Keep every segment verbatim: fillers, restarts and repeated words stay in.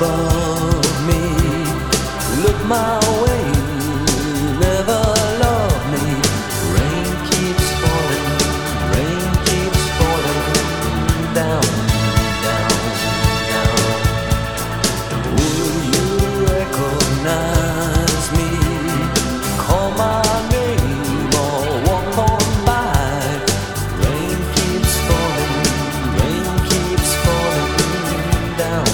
Above me, look my way, never love me. Rain keeps falling, rain keeps falling down, down, down. Will you recognize me? Call my name or walk on by. Rain keeps falling, rain keeps falling down.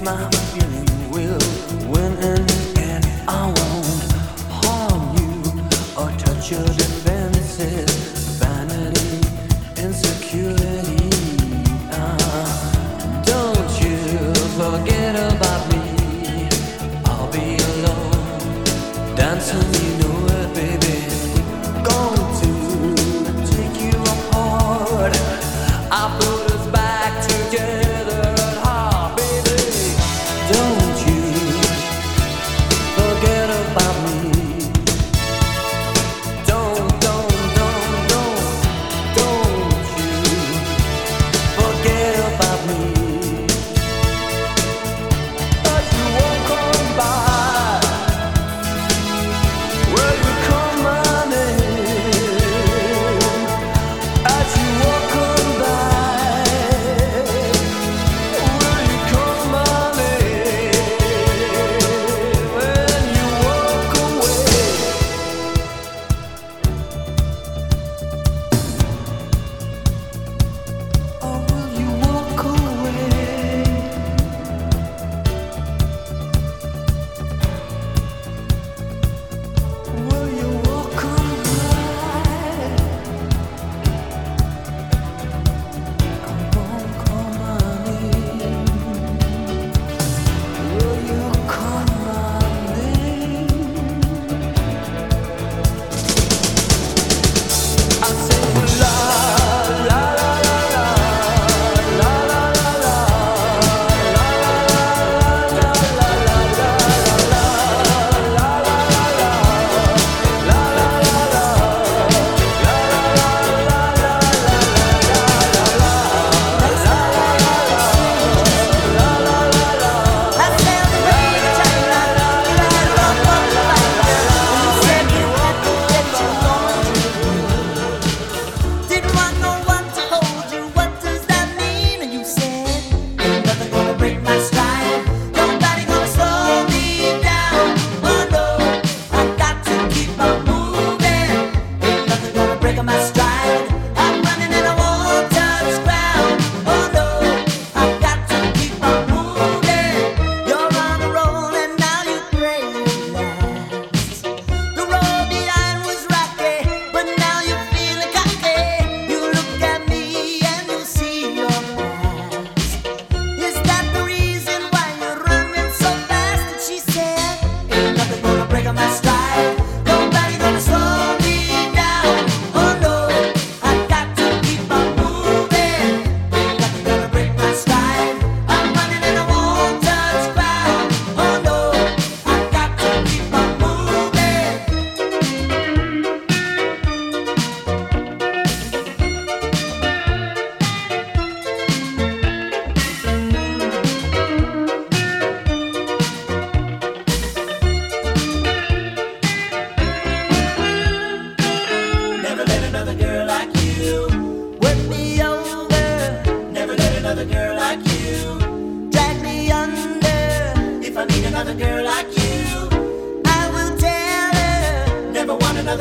My feeling will win in the end. I won't harm you or touch your defenses. Vanity, insecurity, ah, don't you forget about me. I'll be alone, dancing, you know it, baby. We're going to take you apart. I'll put us back together. Another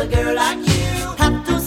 girl like you. Have to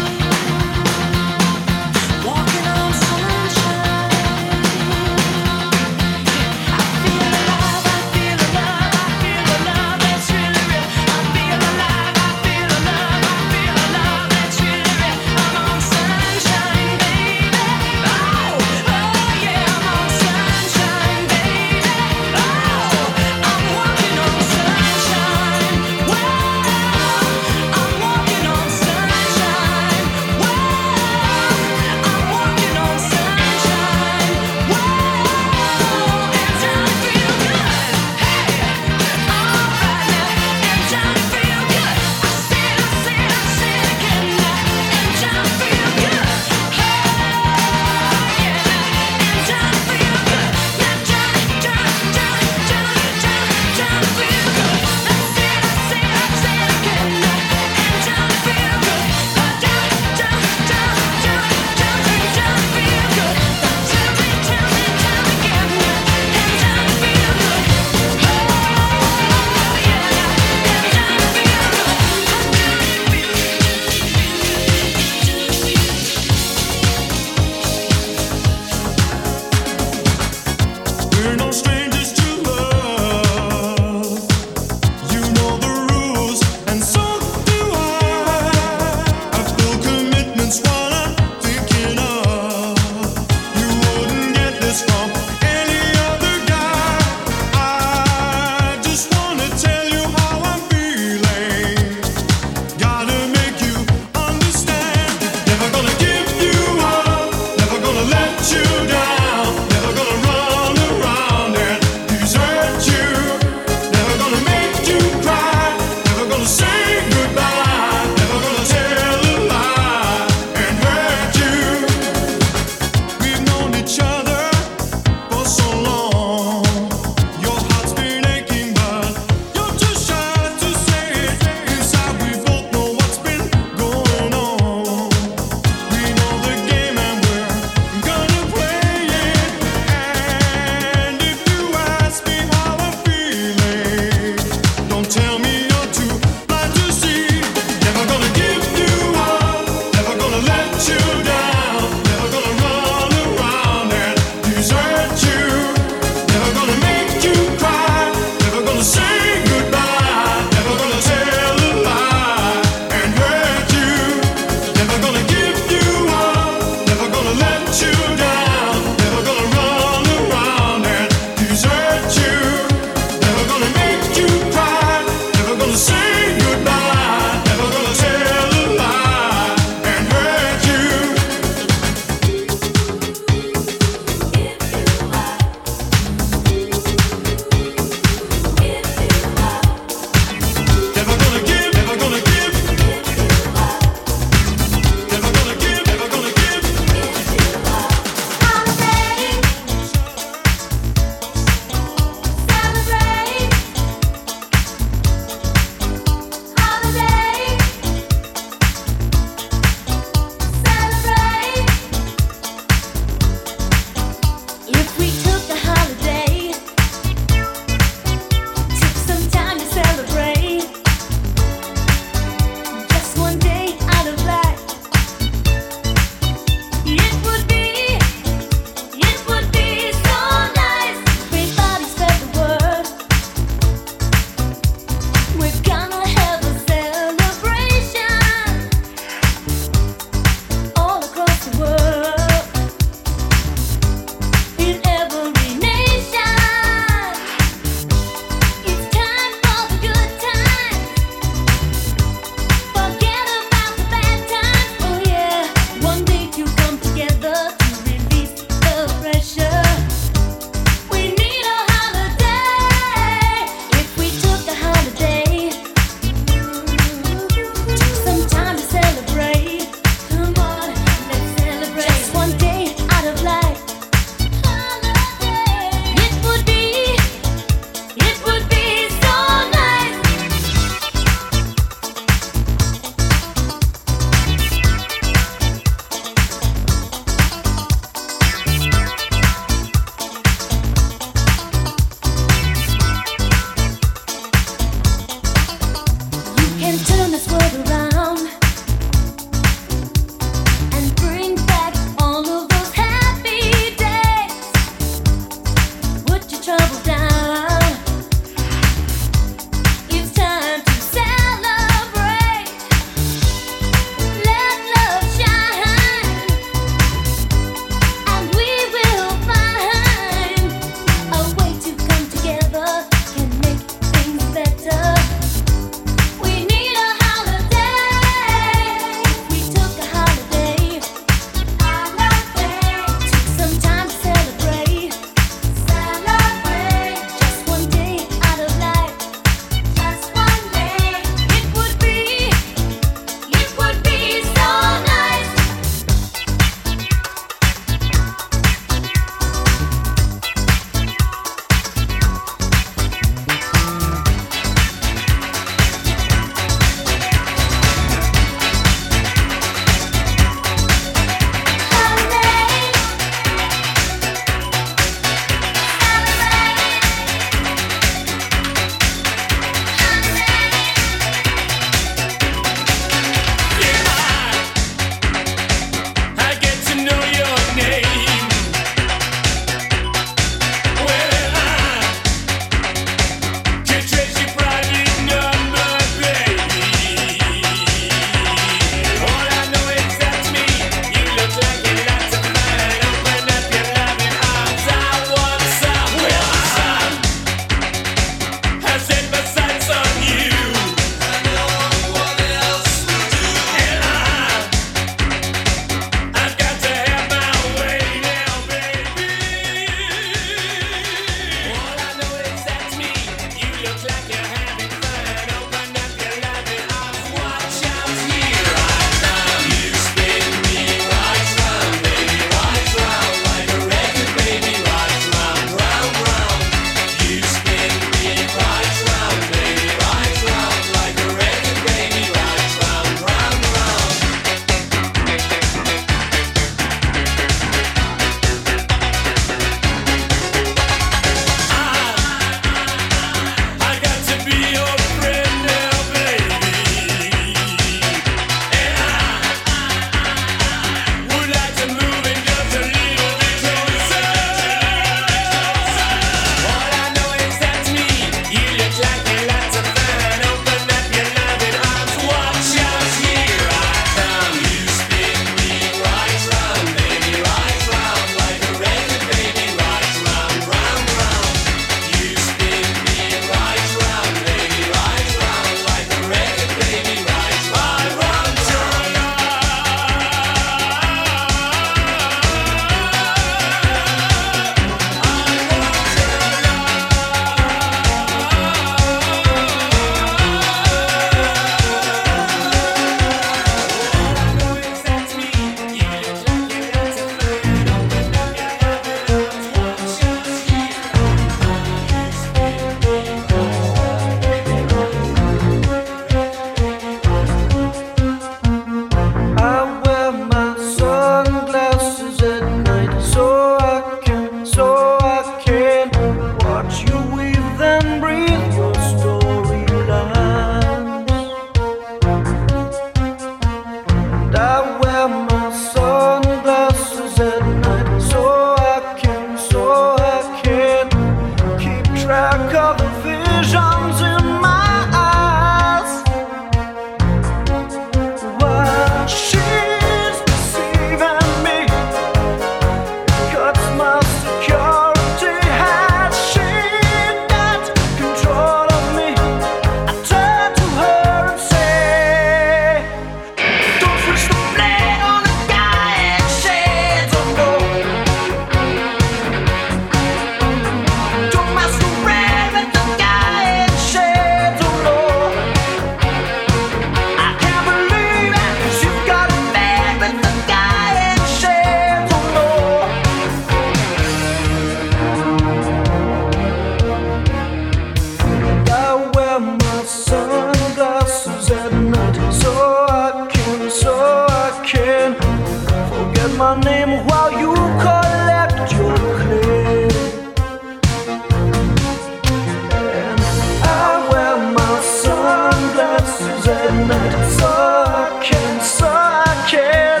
at night, so I can, so I can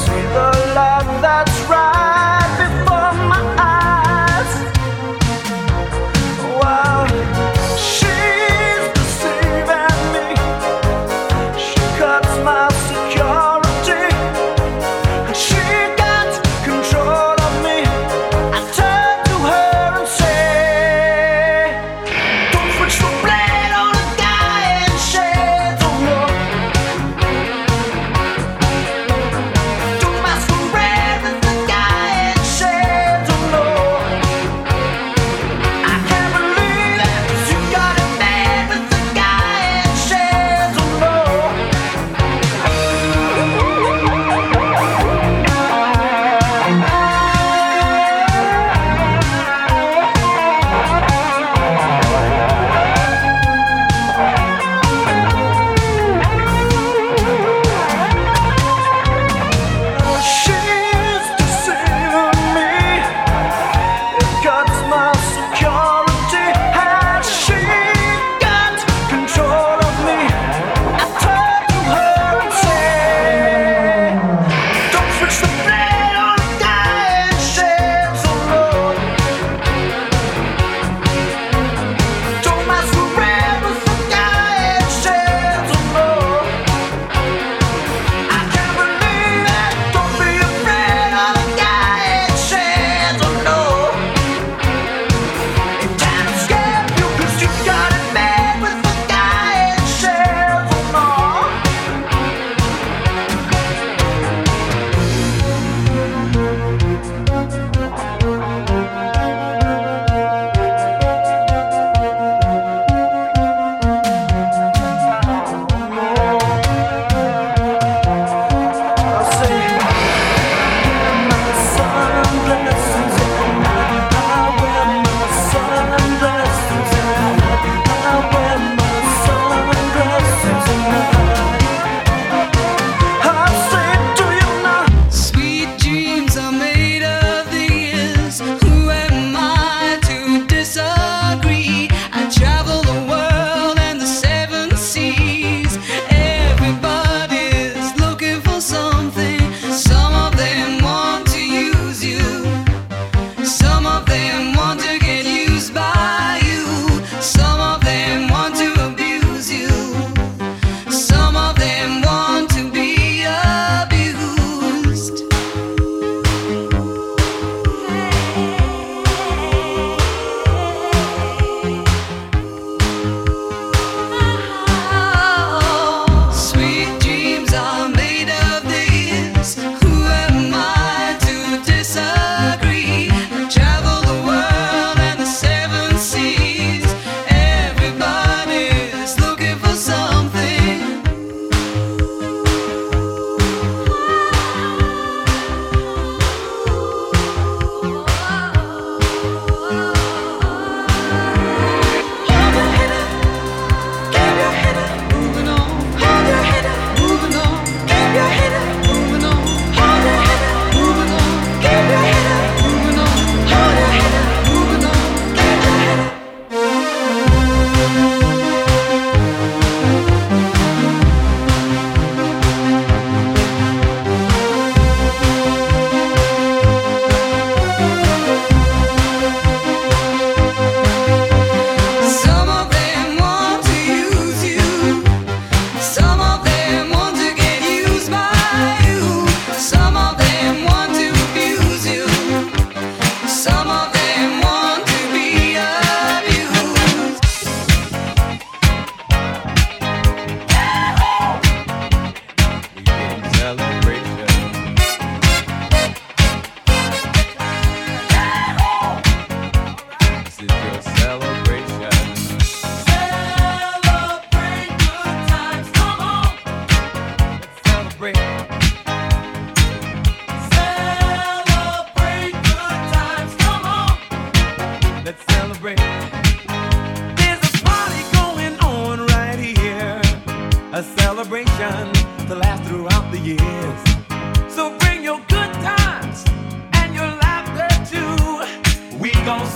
see the light that's right before my eyes. Wow, she's deceiving me. She cuts my security, and she got control of me. I turn to her and say, don't switch the blame.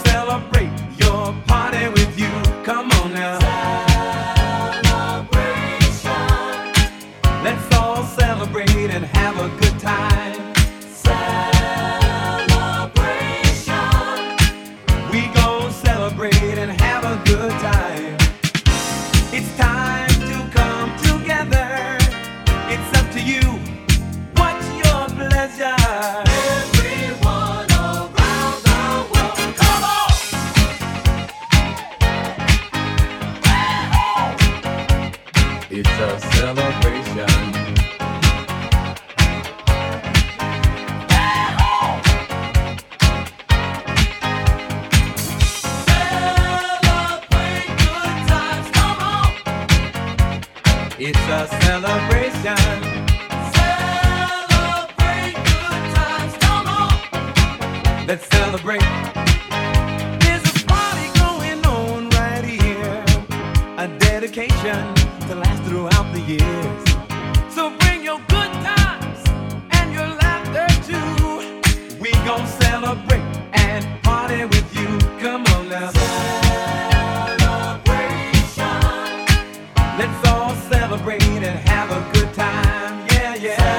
Celebrate your party with you. Come on now. Celebration. have a good time. Celebration. We gon' celebrate and have a good time. It's time to come together. It's up to you. What's your pleasure? It's a celebration. Celebrate good times, come on. It's a celebration. Celebrate good times, come on. Let's celebrate. To last throughout the years. So bring your good times and your laughter too. We gon' celebrate and party with you. Come on now. Celebration. Let's all celebrate and have a good time. Yeah, yeah.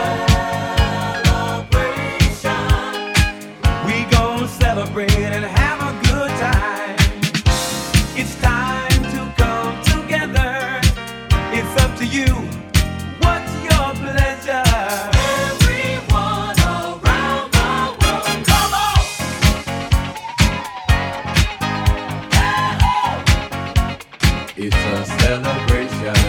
Celebration. We gon' celebrate and have a good time. It's time. It's up to you. What's your pleasure? Everyone around the world, come on! Hey-ho! It's a celebration.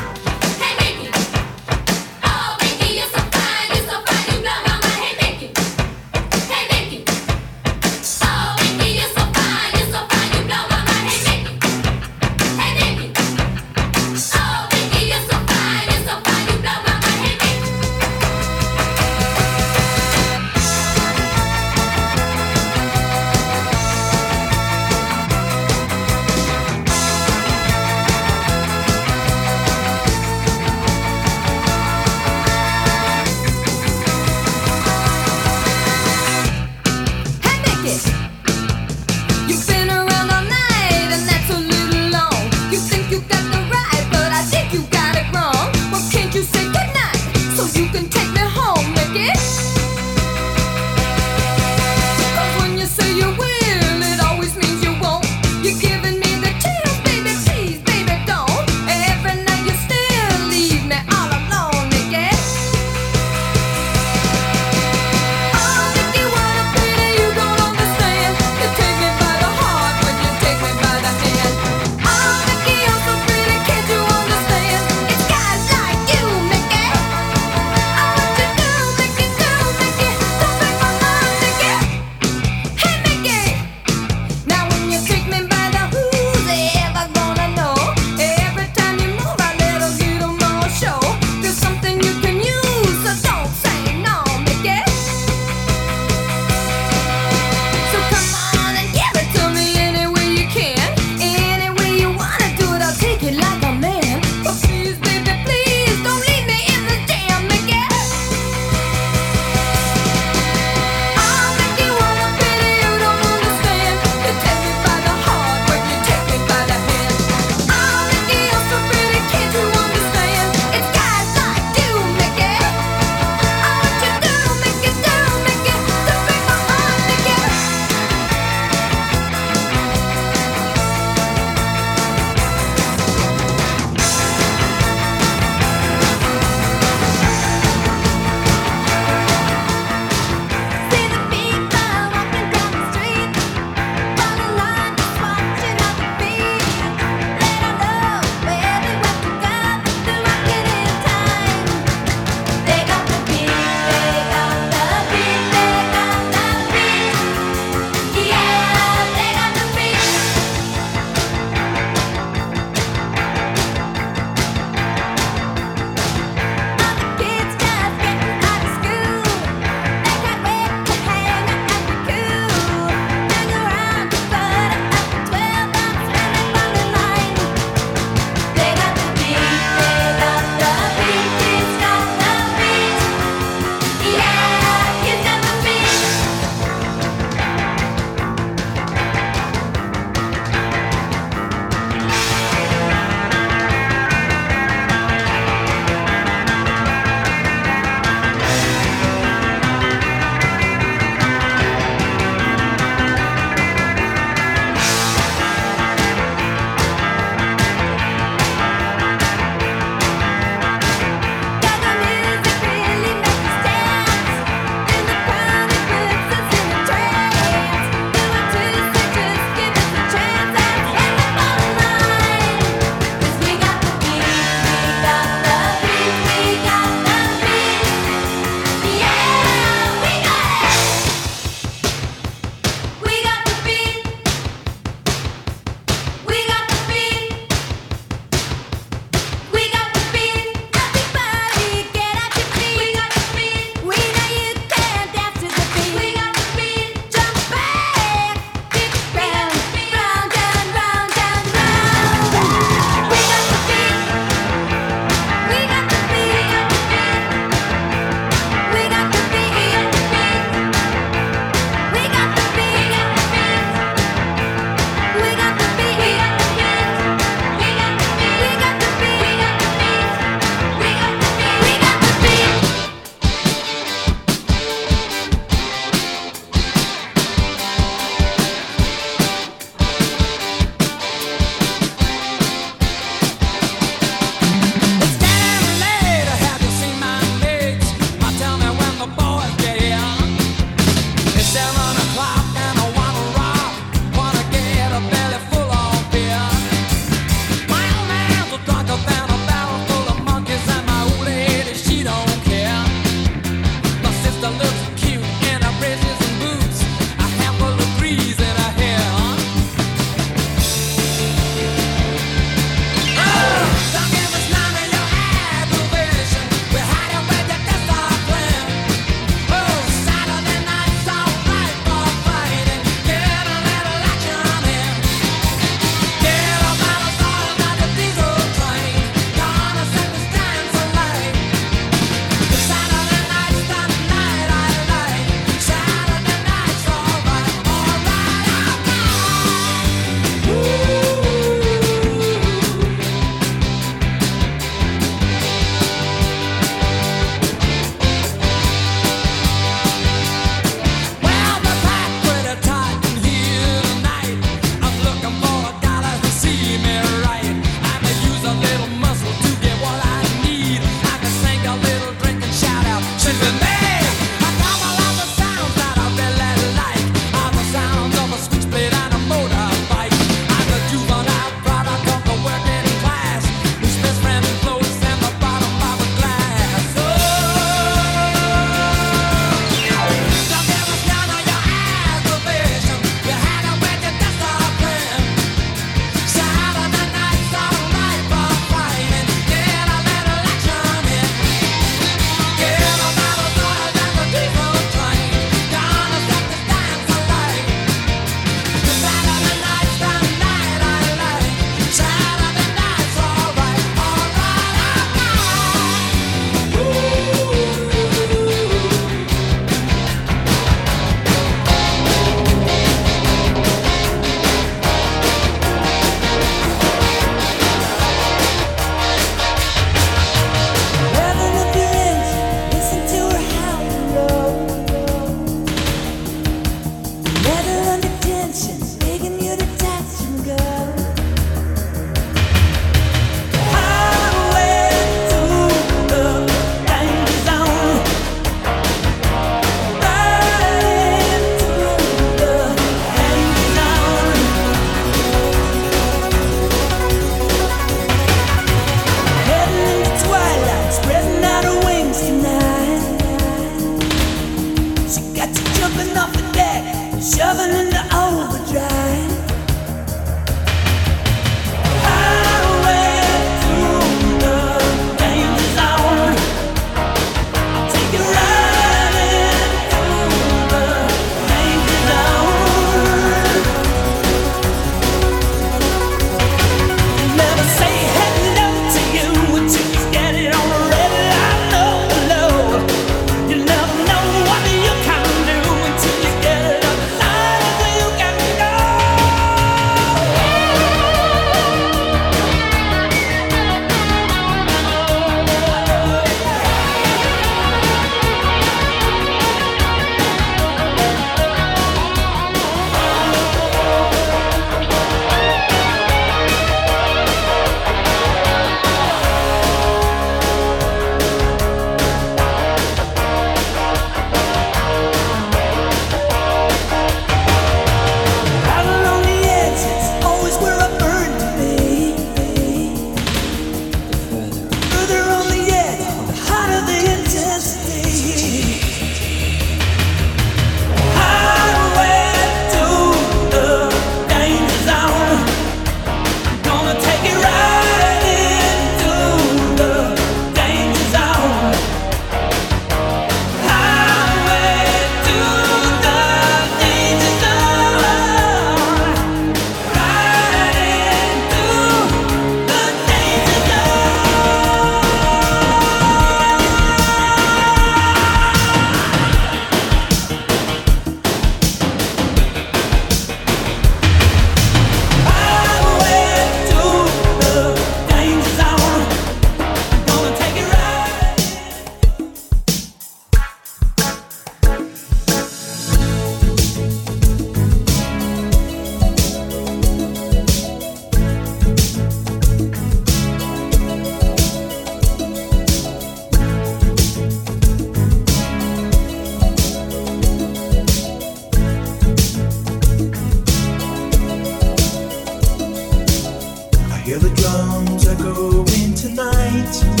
night.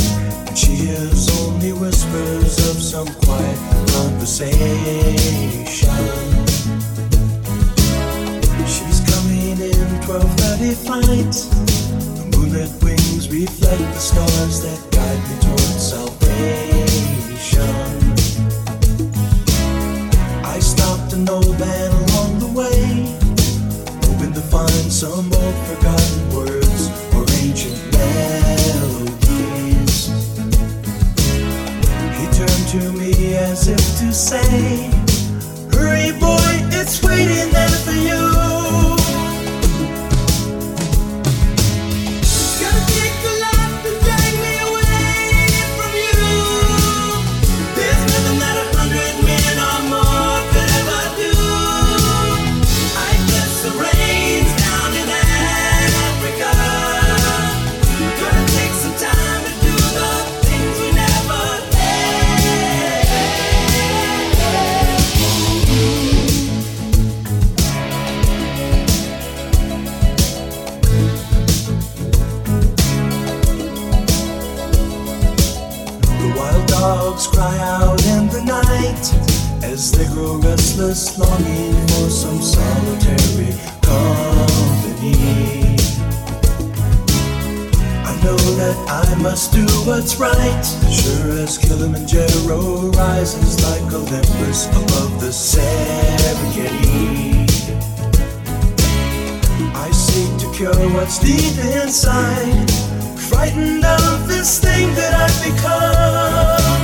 She hears only whispers of some quiet conversation. She's coming in twelve thirty flight. The moonlit wings reflect the stars that guide me towards salvation. I stopped an old man along the way, hoping to find some old forgotten words or ancient melodies. He turned to me as if to say, hurry boy, it's waiting there for you. Cry out in the night as they grow restless, longing for some solitary company. I know that I must do what's right, sure as Kilimanjaro rises like Olympus above the Serengeti. I seek to cure what's deep inside, frightened of this thing that I've become.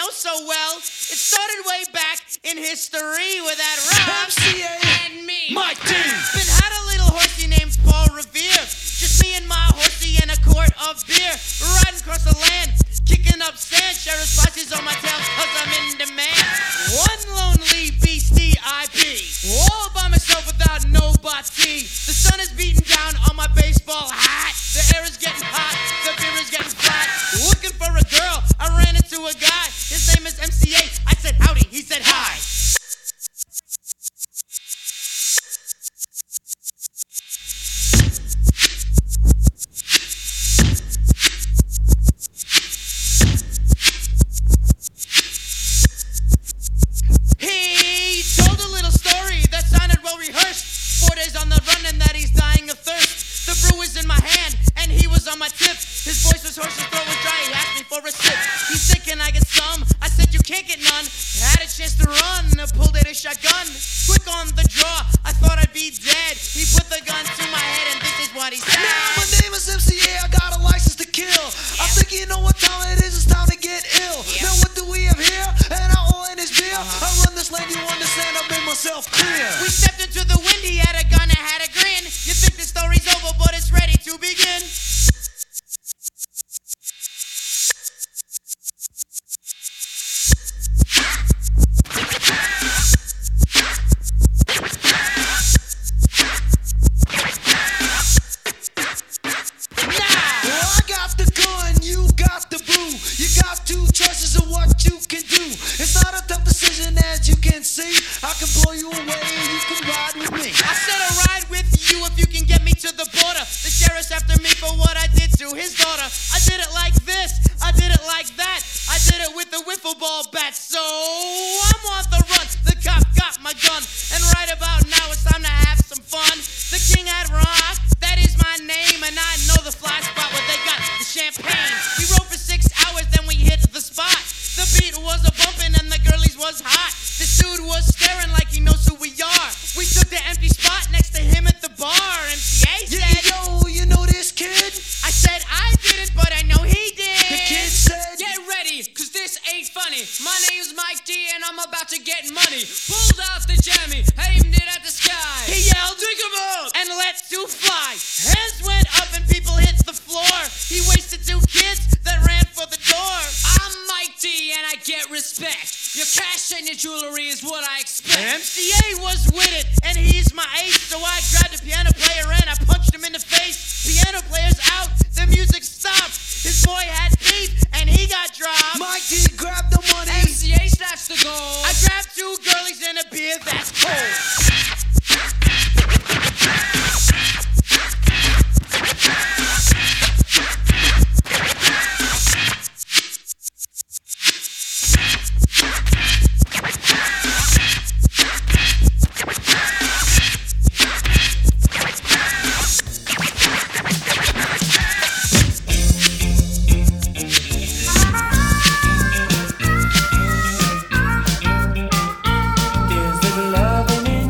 know so well. It started way back in history with that Rob M C A and me. My team. Been had a little horsey named Paul Revere. Just me and my horsey in a quart of beer. Riding across the land, kicking up sand. Sheriff's slices on my tail cause I'm in demand. One lonely beastie I be. All by myself without nobody. The sun is beating down on my baseball hat. The air is getting hot, the beer is getting flat. Looking for a girl, I ran into a guy. His name is M C A, I said howdy, he said hi. He told a little story that sounded well rehearsed. Four days on the run and that he's dying of thirst. The brew was in my hand, and he was on my tip. His voice was hoarse and throat was dry, he asked me for a sip. He said, can I get some? I said, you can't get none. I had a chance to run, I pulled out a shotgun. Quick on the draw, I thought I'd be dead. He put the gun to my head, and this is what he said. Now my name is M C A, I got a license to kill. Yep. I think you know what time it is, it's time to get ill. Yep. Now what do we have here? And all in this beer. Uh-huh. I run this land, you understand, I made myself clear. We stepped into the wind, he had a gun, I had a grin. You think the story's over, but it's ready to begin. There's a love in it.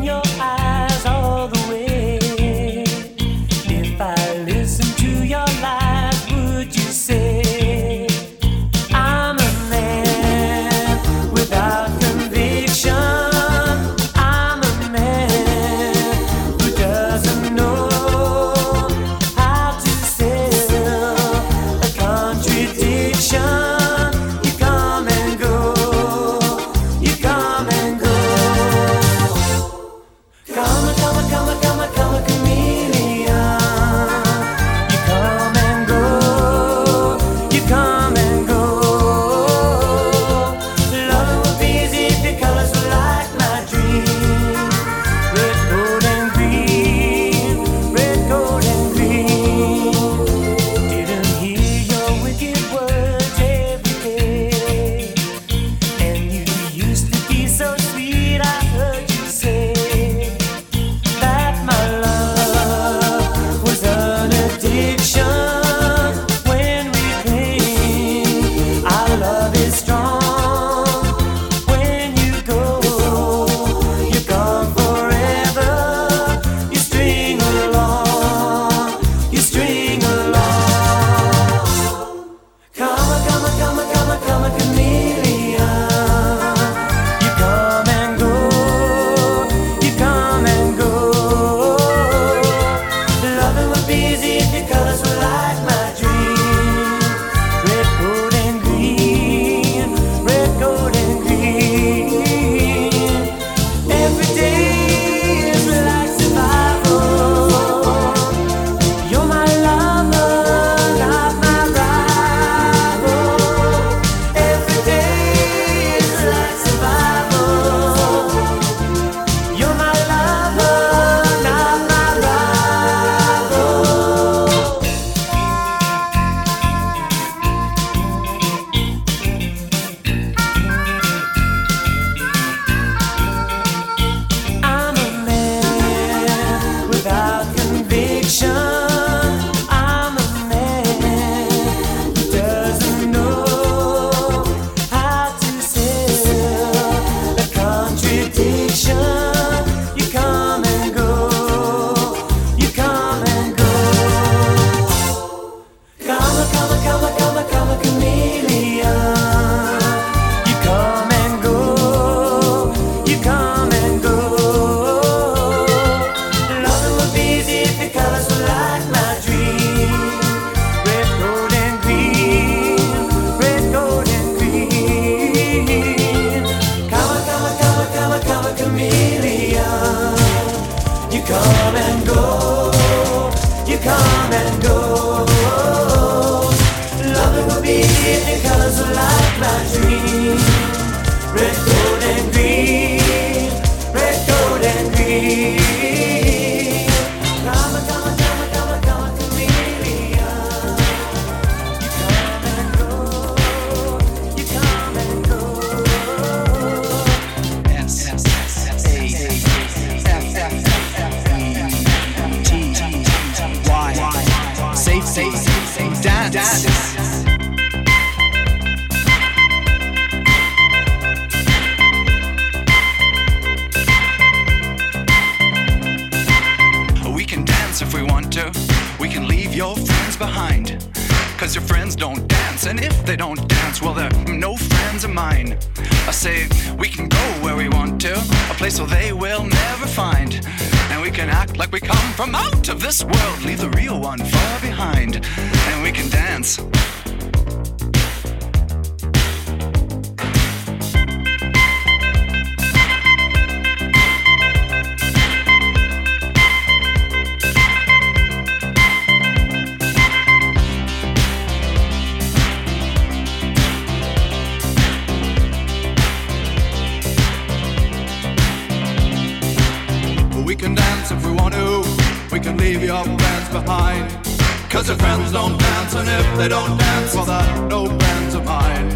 don't dance, and if they don't dance, well, they're no friends of mine. I say, we can go where we want to, a place where they will never find. And we can act like we come from out of this world, leave the real one far behind. And we can dance. Behind, cause your friends don't dance, and if they don't dance, well, they're no friends of mine.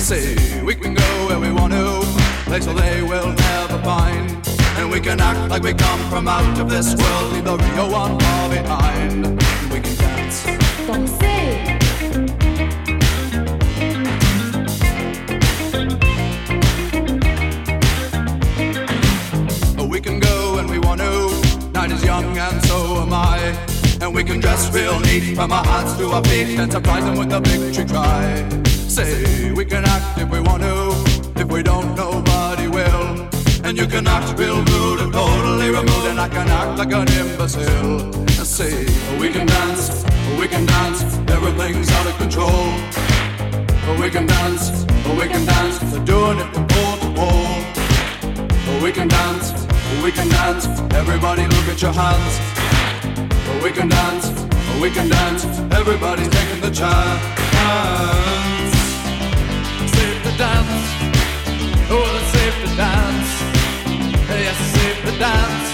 See, we can go where we want to, place where they will never find. And we can act like we come from out of this world, leave the real one far behind. We can dance. Danser. We can go when we want to, night is young and so am I. And we can dress real neat from our hearts to our feet and surprise them with a victory cry. Say, we can act if we want to, if we don't, nobody will. And you can act real rude and totally removed, and I can act like an imbecile. Say, we can dance, we can dance, everything's out of control. We can dance, we can dance, they're doing it from pole to pole. We can dance, we can dance, everybody look at your hands. We can dance, we can dance, everybody's taking the chance. Safe to dance, oh it's safe to dance, yes it's safe to dance.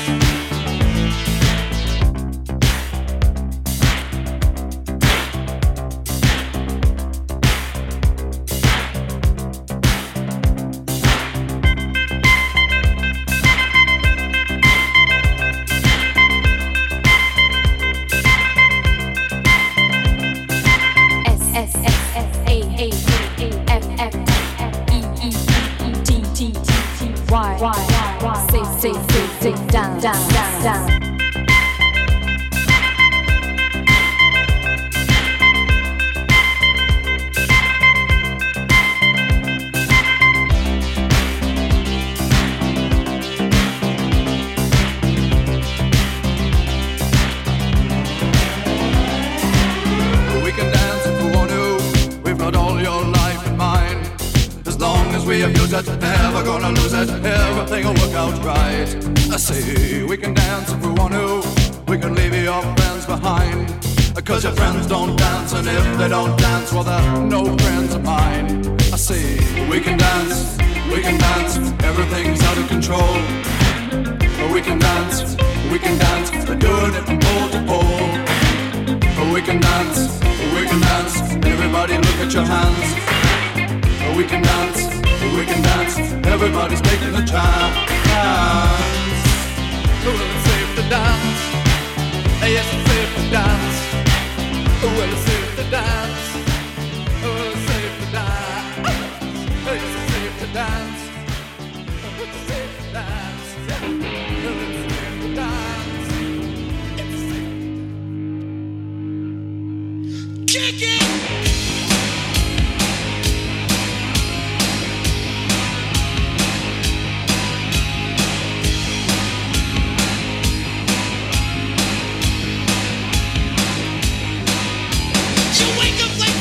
Down, down, down. We can dance if we want to, we can leave your friends behind. Cause your friends don't dance, and if they don't dance, well they're no friends of mine. I say, we can dance, we can dance, everything's out of control. We can dance, we can dance, they're doing it from pole to pole. We can dance, we can dance, everybody look at your hands. We can dance, we can dance, everybody's taking a chance. Well, it's safe to dance. Yes, it's safe to dance. Well, it's safe to dance. Well, it's safe to dance. Yes, it's safe to dance. Well, it's safe to dance. Well, it's safe to dance. It's safe. Kick it! You wake up like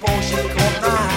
before she caught my eye.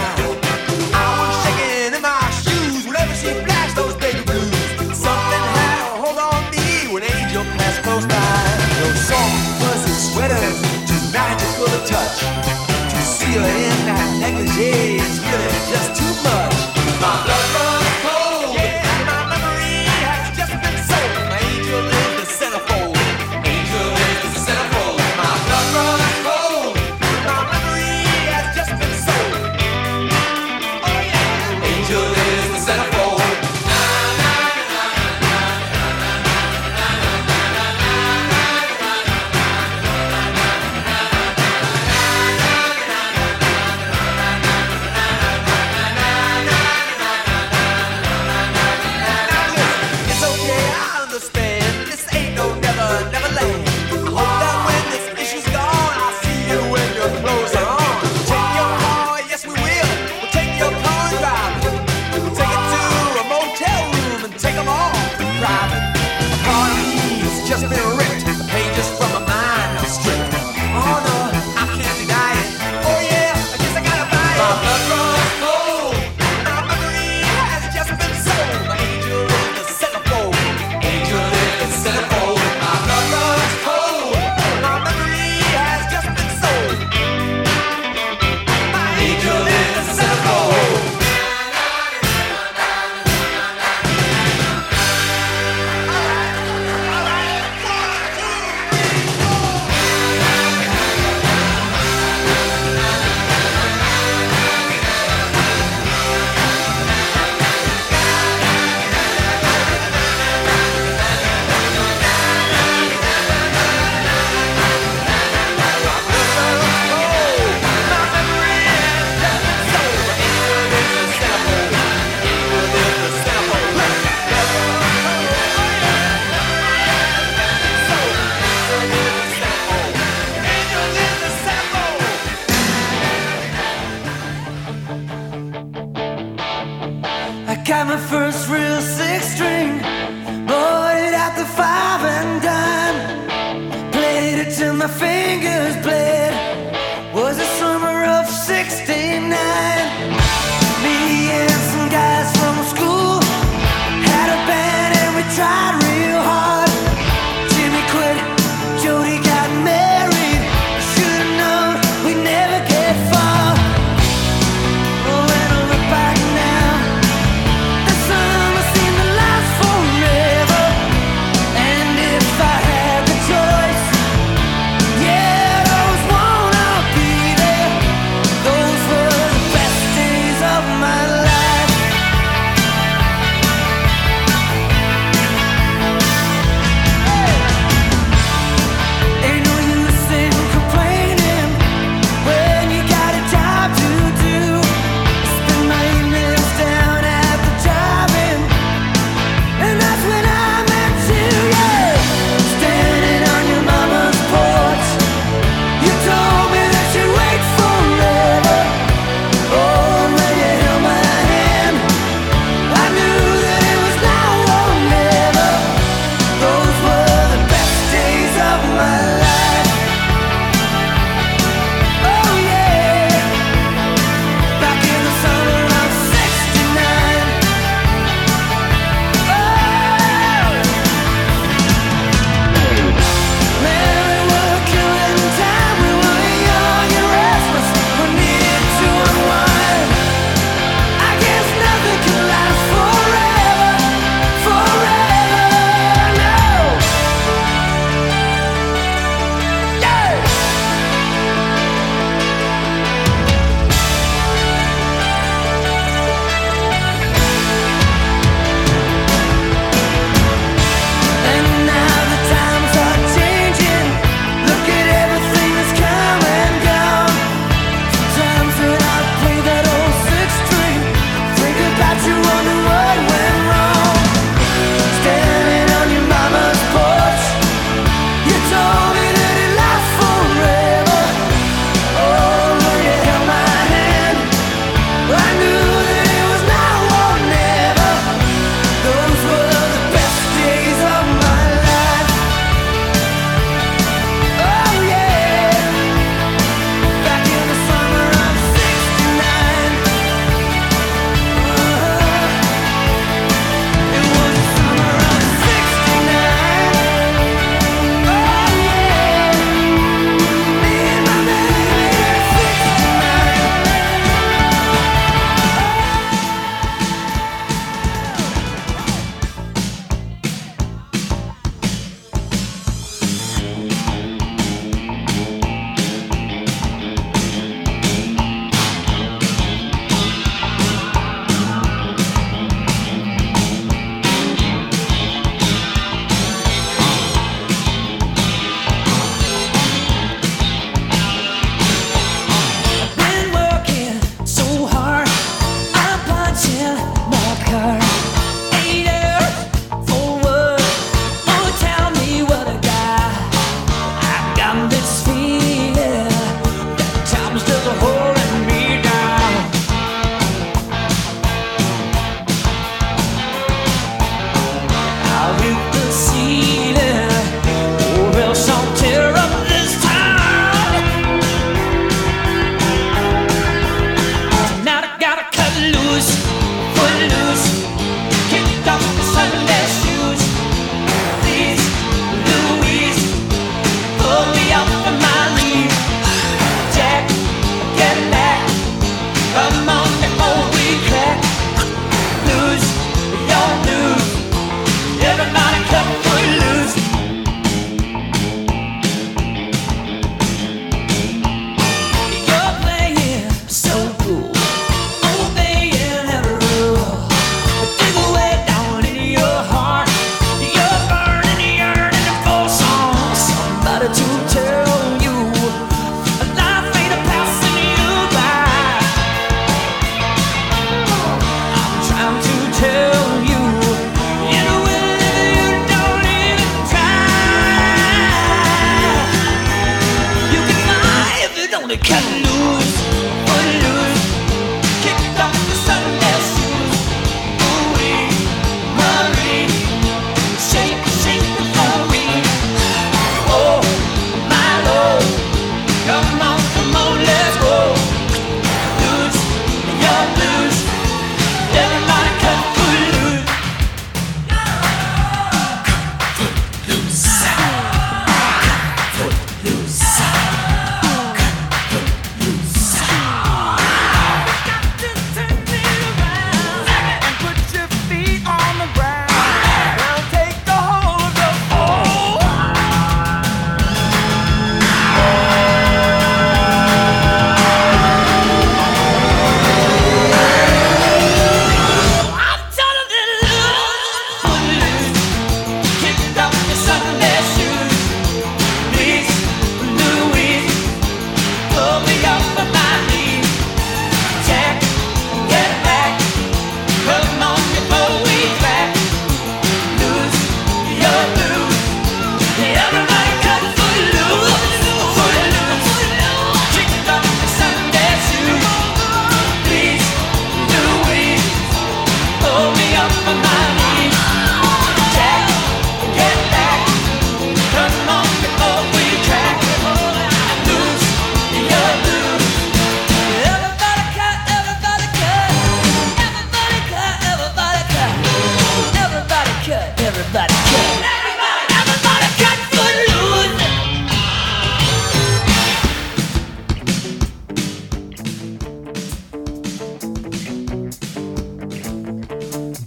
Yeah!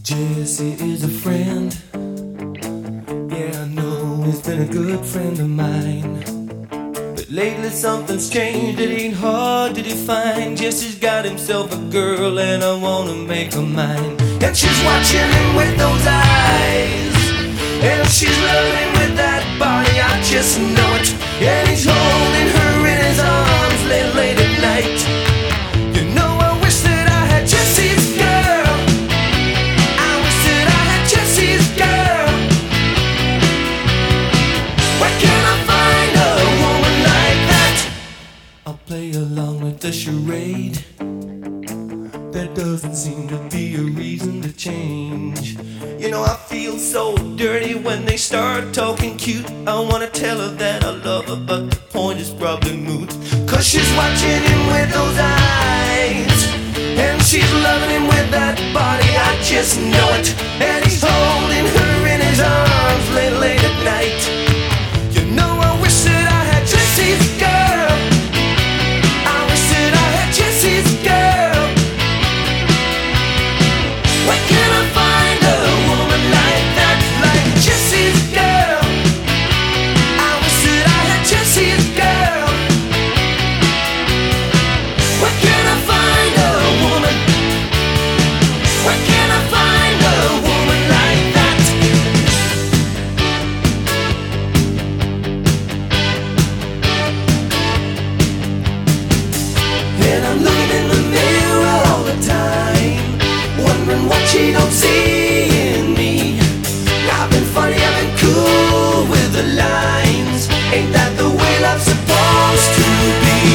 Jesse is a friend. Yeah, I know he's been a good friend of mine. But lately something's changed, it ain't hard to define. Jesse's got himself a girl and I wanna make her mine. And she's watching him with those eyes, and she's loving with that body, I just know it. And he's holding her in his arms late, late at night. Play along with the charade. There doesn't seem to be a reason to change. You know, I feel so dirty when they start talking cute. I wanna tell her that I love her, but the point is probably moot. Cause she's watching him with those eyes, and she's loving him with that body, I just know it. And he's holding her in his arms late, late at night. She don't see in me. I've been funny, I've been cool with the lines. Ain't that the way love's supposed to be?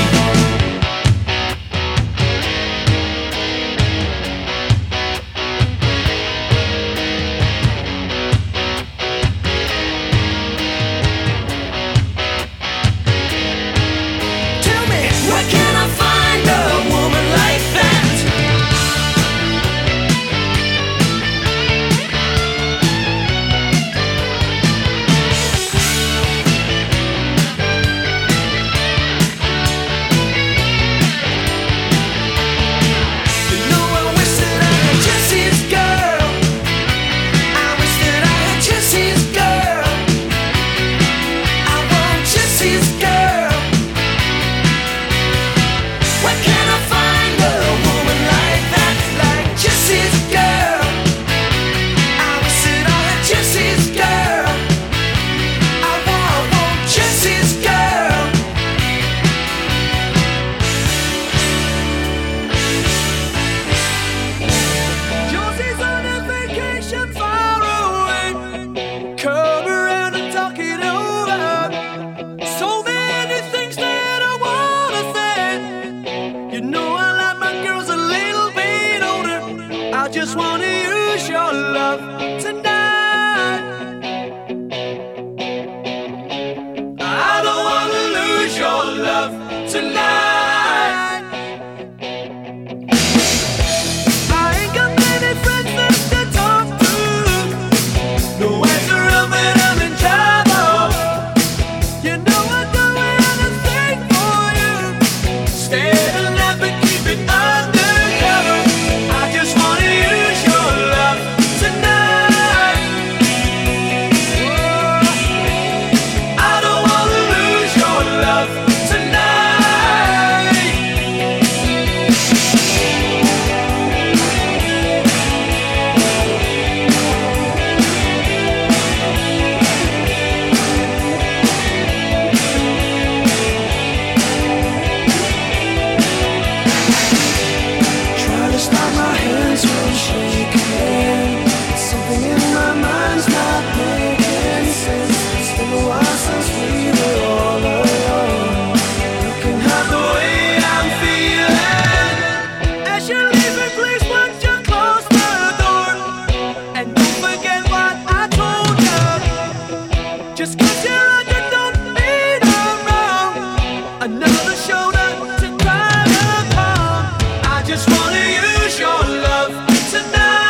Tell me, where can I find a woman like that? Just wanna use your love tonight. I don't wanna lose your love tonight. I ain't got many friends left to talk to. No one's around when I'm in trouble. You know I do anything for you. Stay alive but keep it under. Another shoulder to cry upon. I just wanna use your love tonight.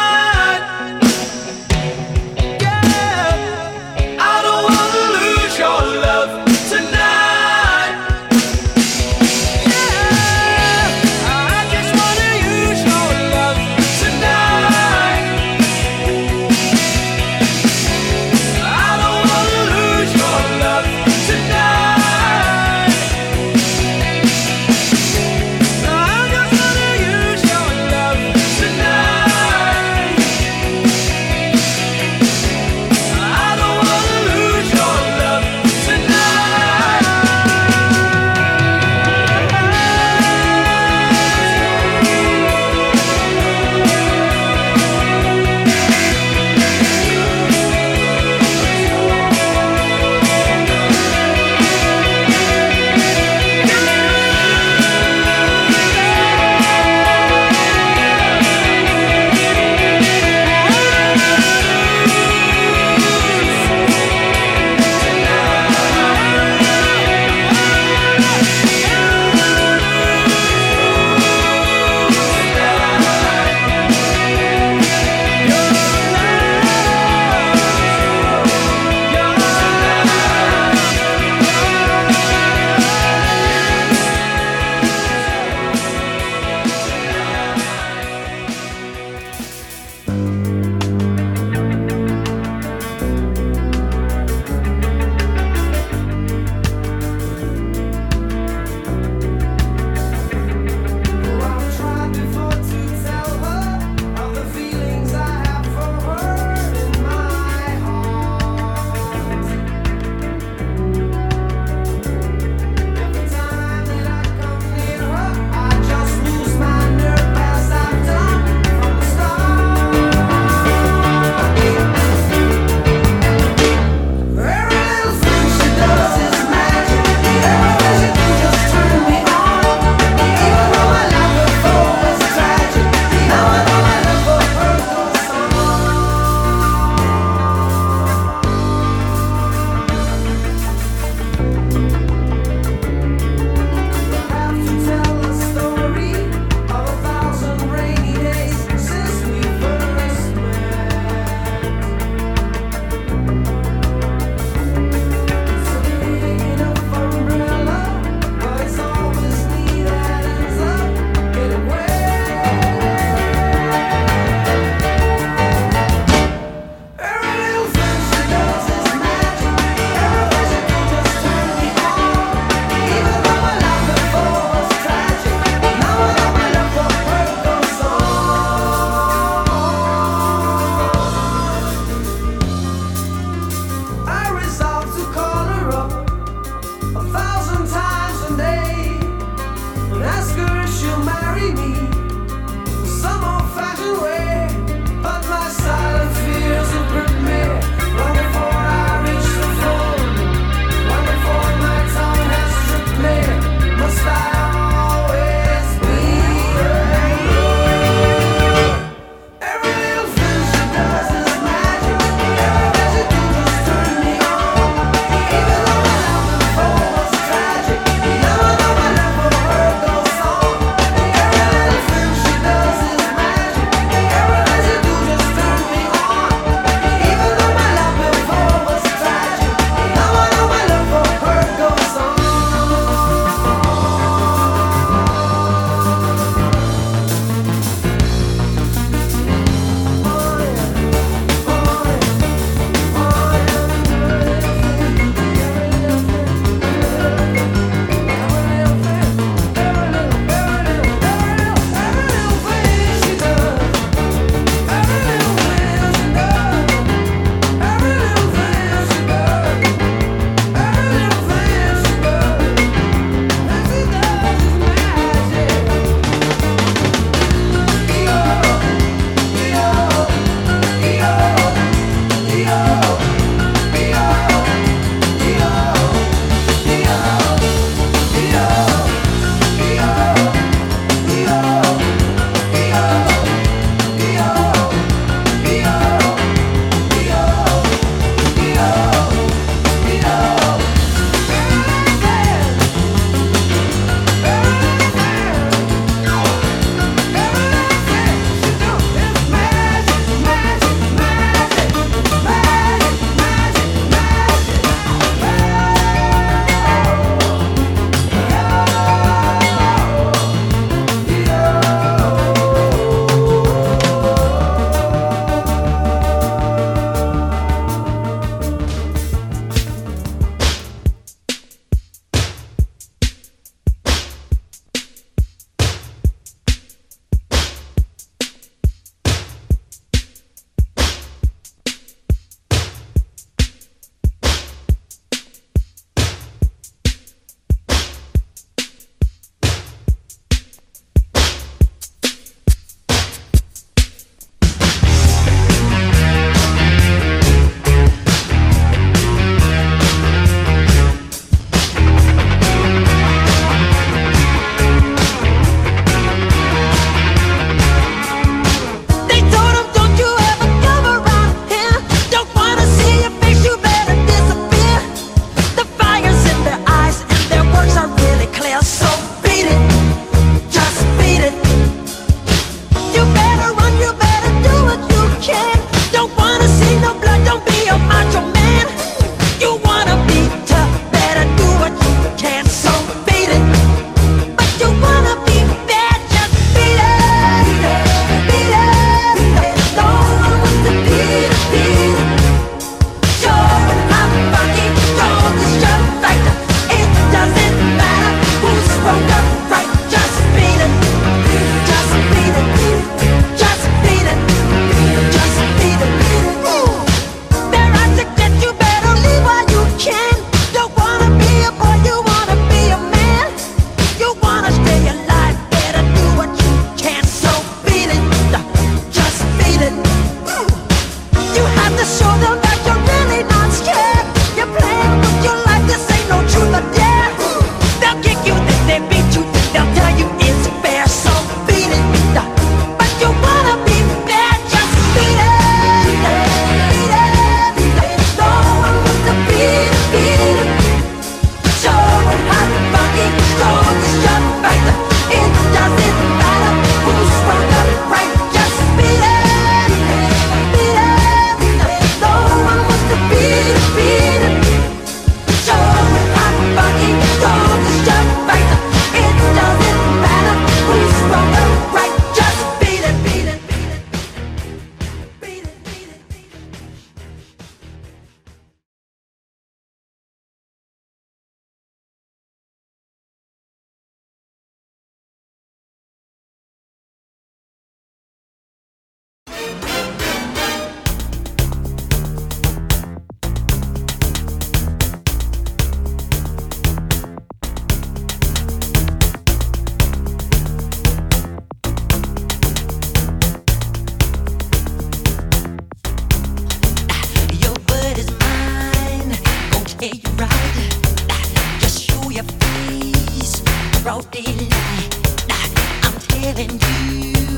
You're paralyzed.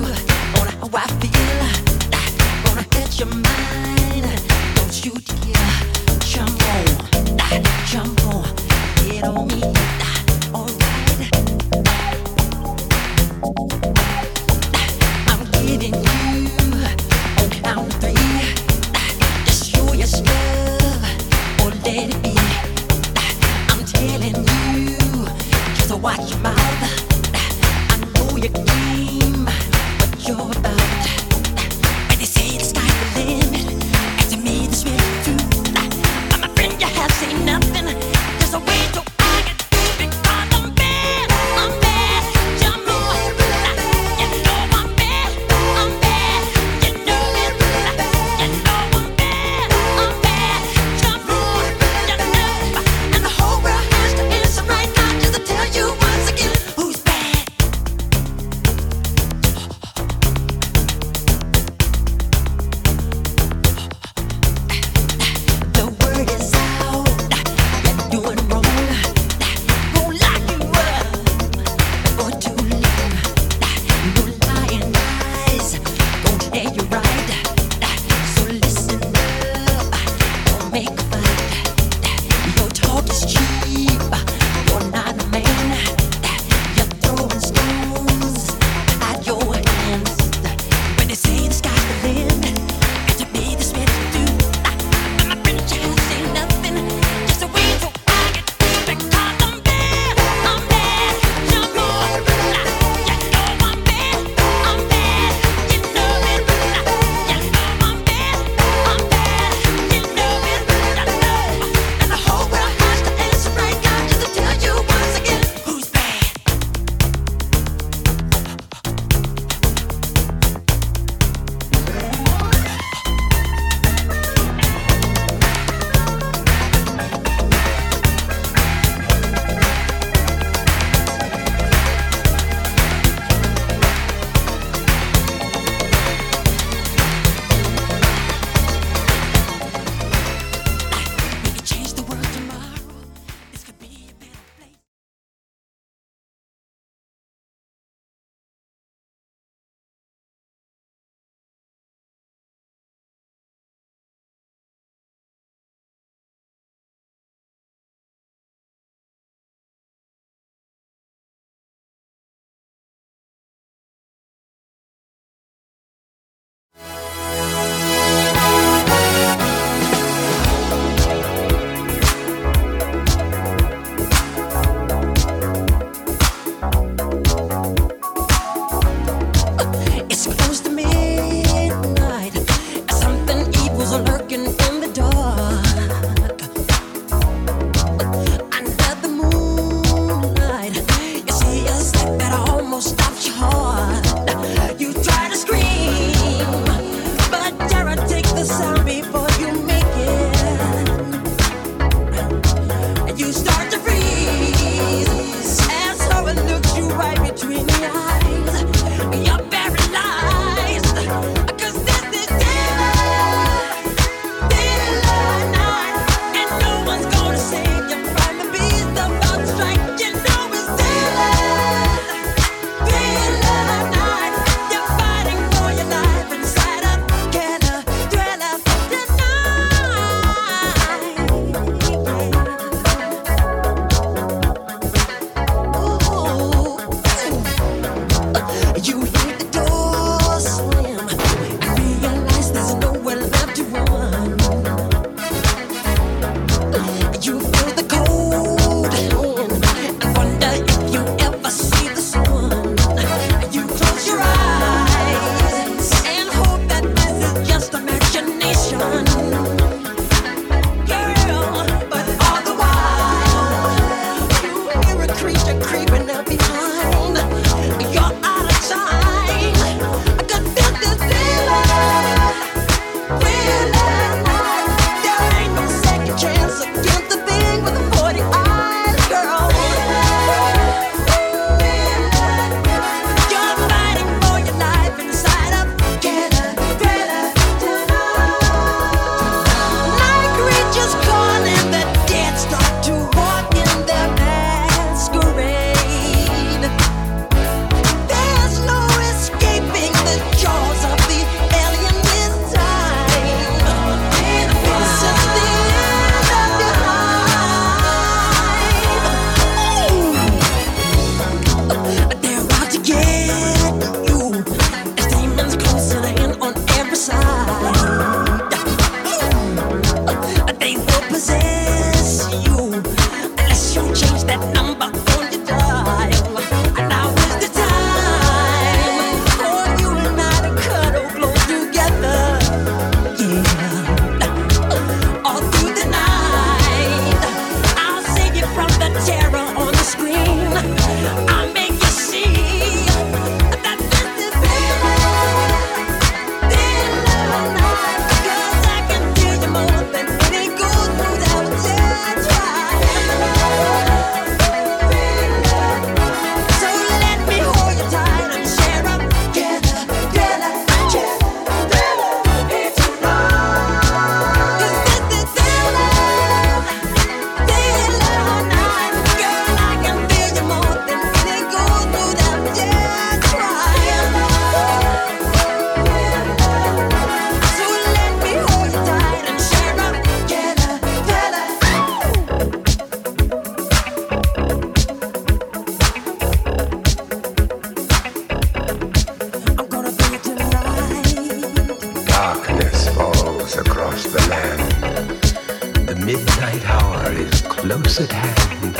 midnight hour is close at hand.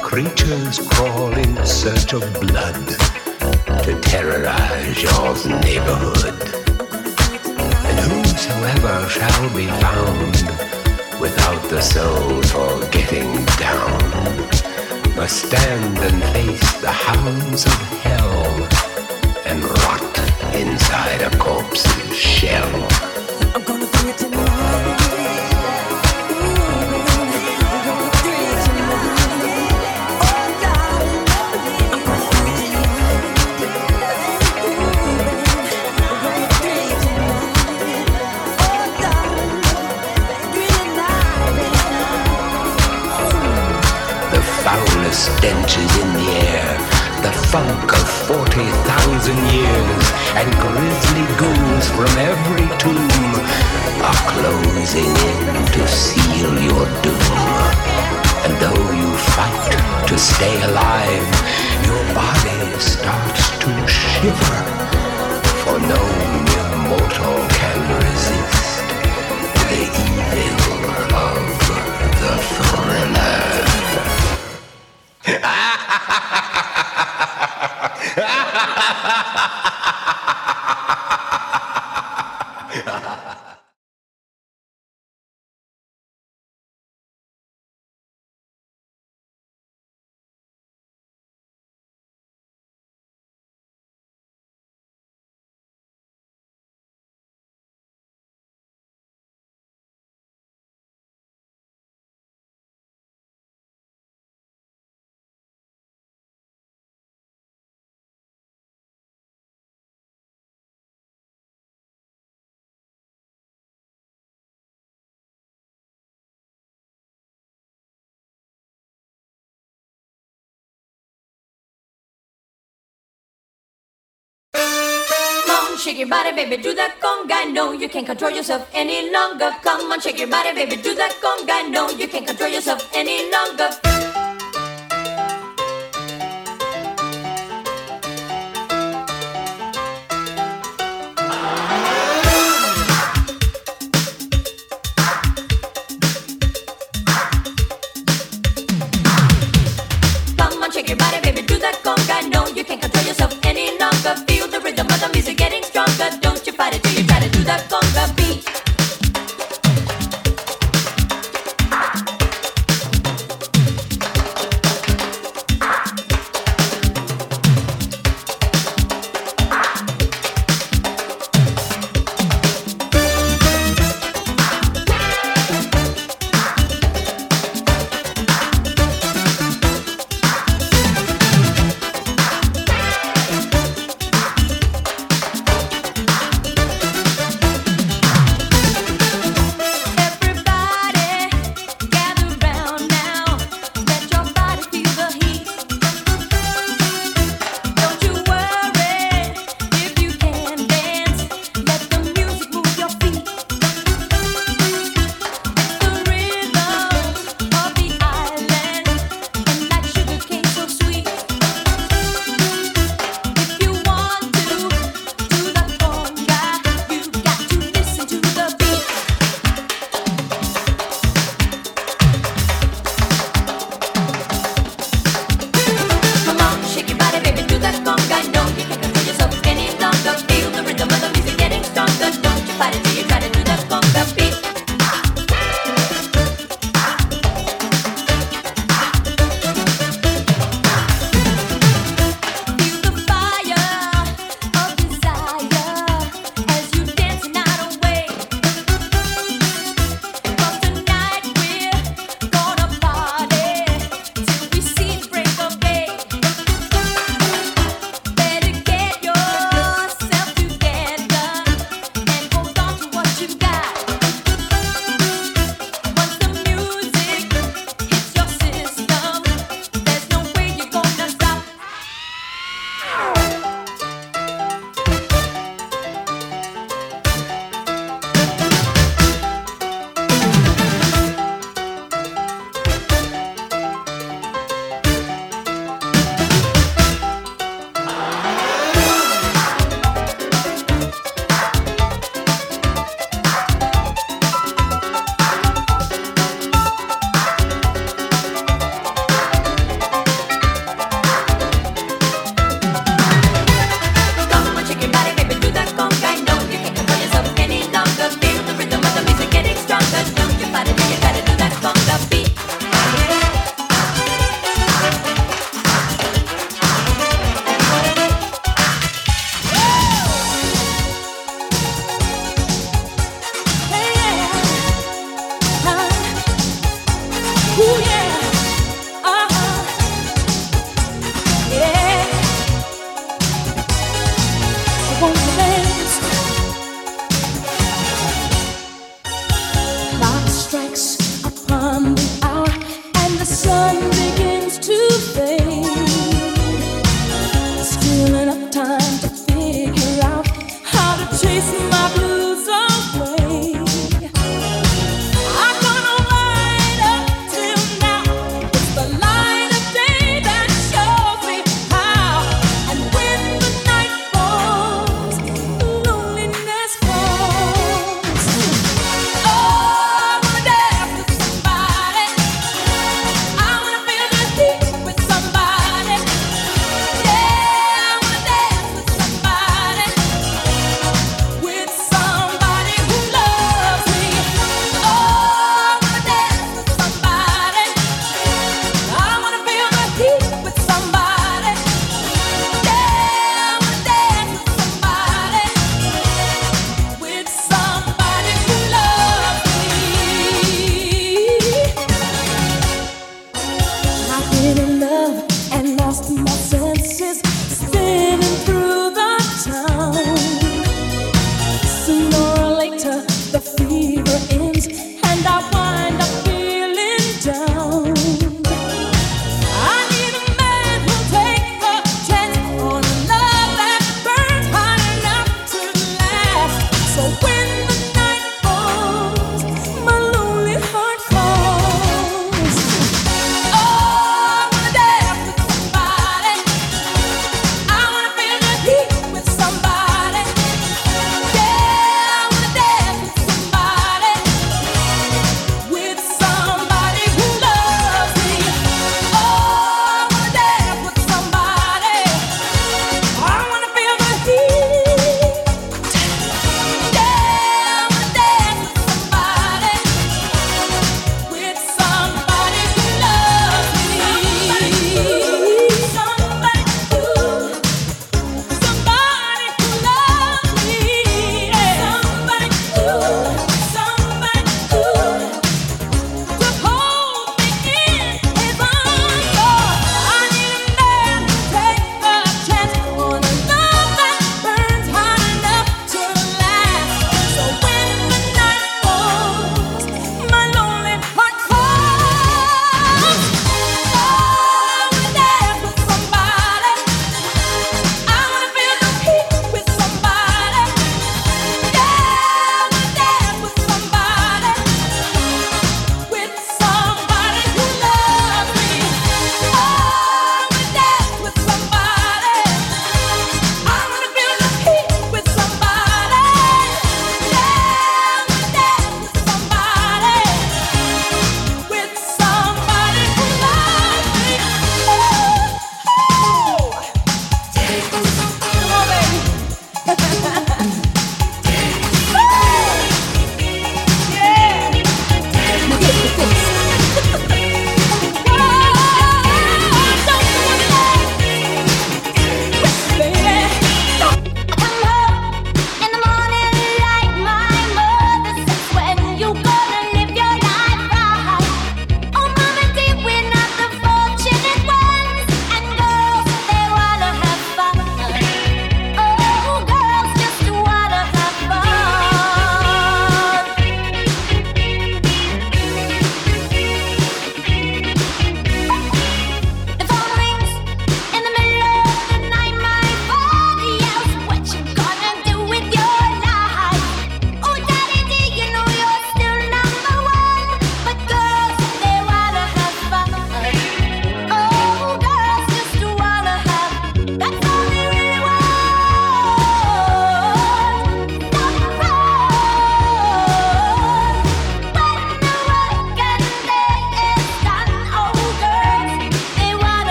Creatures crawl in search of blood to terrorize your neighborhood. And whosoever shall be found without the soul for getting down must stand and face the hounds of hell and rot inside a corpse's shell. I'm gonna bring it tonight. The stench is in the air, the funk of forty thousand years, and grisly goons from every tomb are closing in to seal your doom. And though you fight to stay alive, your body starts to shiver, for no mere mortal can resist the evil of the Thriller. Shake your body, baby, do that conga. No, you can't control yourself any longer. Come on, shake your body, baby, do that conga. No, you can't control yourself any longer. Come on, shake your body, baby, do that conga. No, you can't control yourself any longer. Feel the rhythm of the music getting stronger. Don't you fight it till you try to do the conga beat.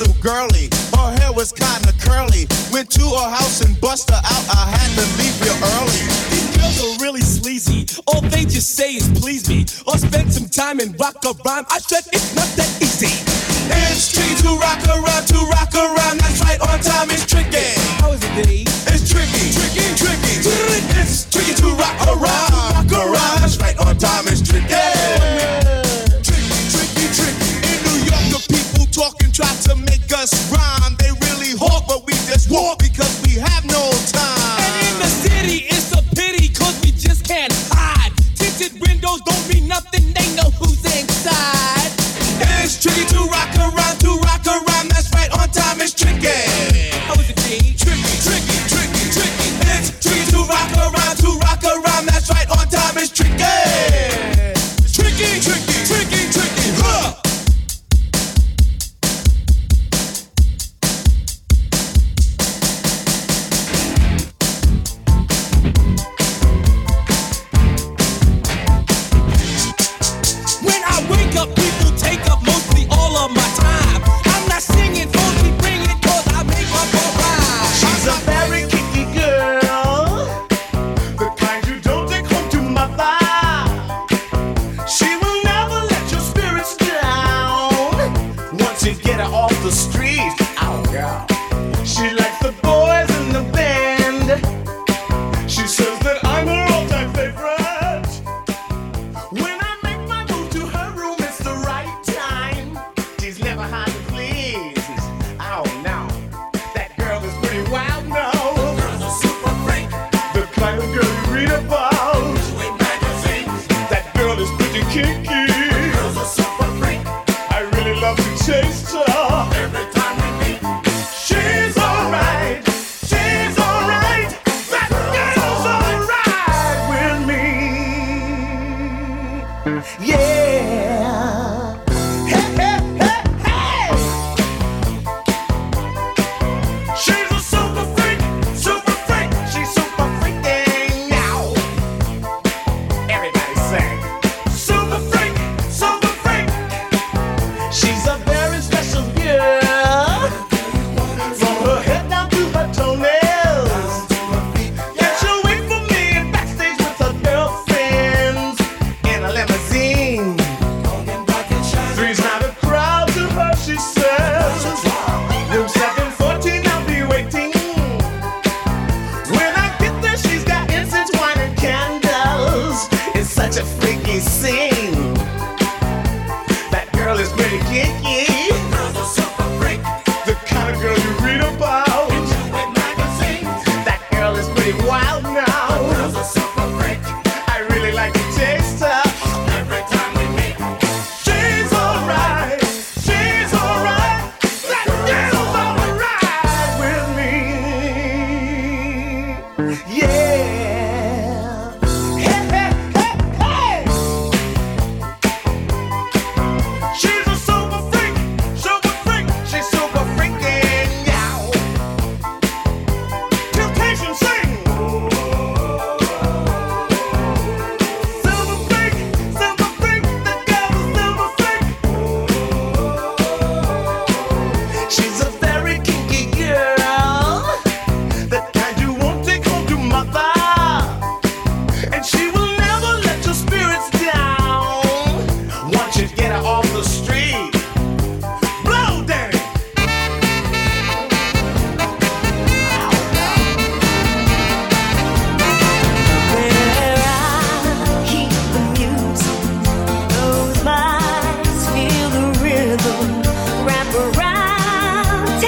little girly. Her hair was kinda curly. Went to her house and bust her out. I had to leave real early. These girls are really sleazy. All they just say is please me. Or spend some time and rock a rhyme. I said it's not that easy. It's tricky to rock around, to rock around. That's right, on time is tricky. How is it, D? It's tricky, tricky, tricky. It's tricky to rock around, rock around. That's right, on time is tricky. Try to make us rhyme. They really hawk, but we just walk because we have no time. And in the city, it's a pity, cause we just can't hide. Tinted windows don't mean nothing, they know who's inside. It's tricky to rock around, to rock around. That's right, on time it's tricky. How is it, G? Tricky, tricky, tricky, tricky. It's tricky to rock around, to rock around. That's right, on time it's tricky. Tricky, tricky, tricky, tricky, huh. Wrap around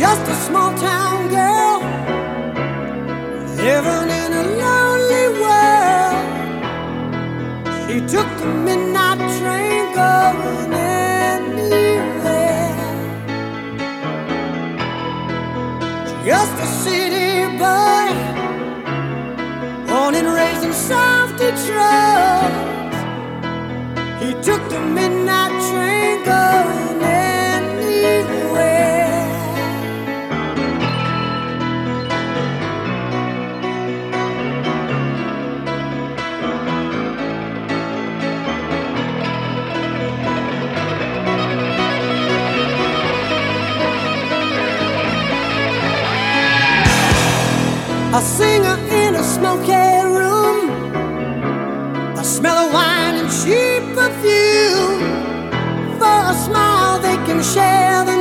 just a small town girl living in a lonely world. She took the midnight train going anywhere. Just a city boy, born and raised in South Detroit. He took the midnight train going anywhere. A singer in a smoky room, a smell of wine and cheap perfume. For a smile they can share the